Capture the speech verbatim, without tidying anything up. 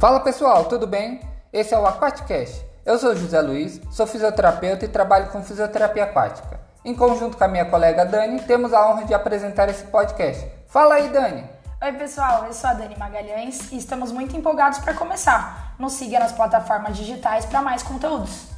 Fala pessoal, tudo bem? Esse é o Aquaticast. Eu sou José Luiz, sou fisioterapeuta e trabalho com fisioterapia aquática. Em conjunto com a minha colega Dani, temos a honra de apresentar esse podcast. Fala aí, Dani! Oi pessoal, eu sou a Dani Magalhães e estamos muito empolgados para começar. Nos siga nas plataformas digitais para mais conteúdos.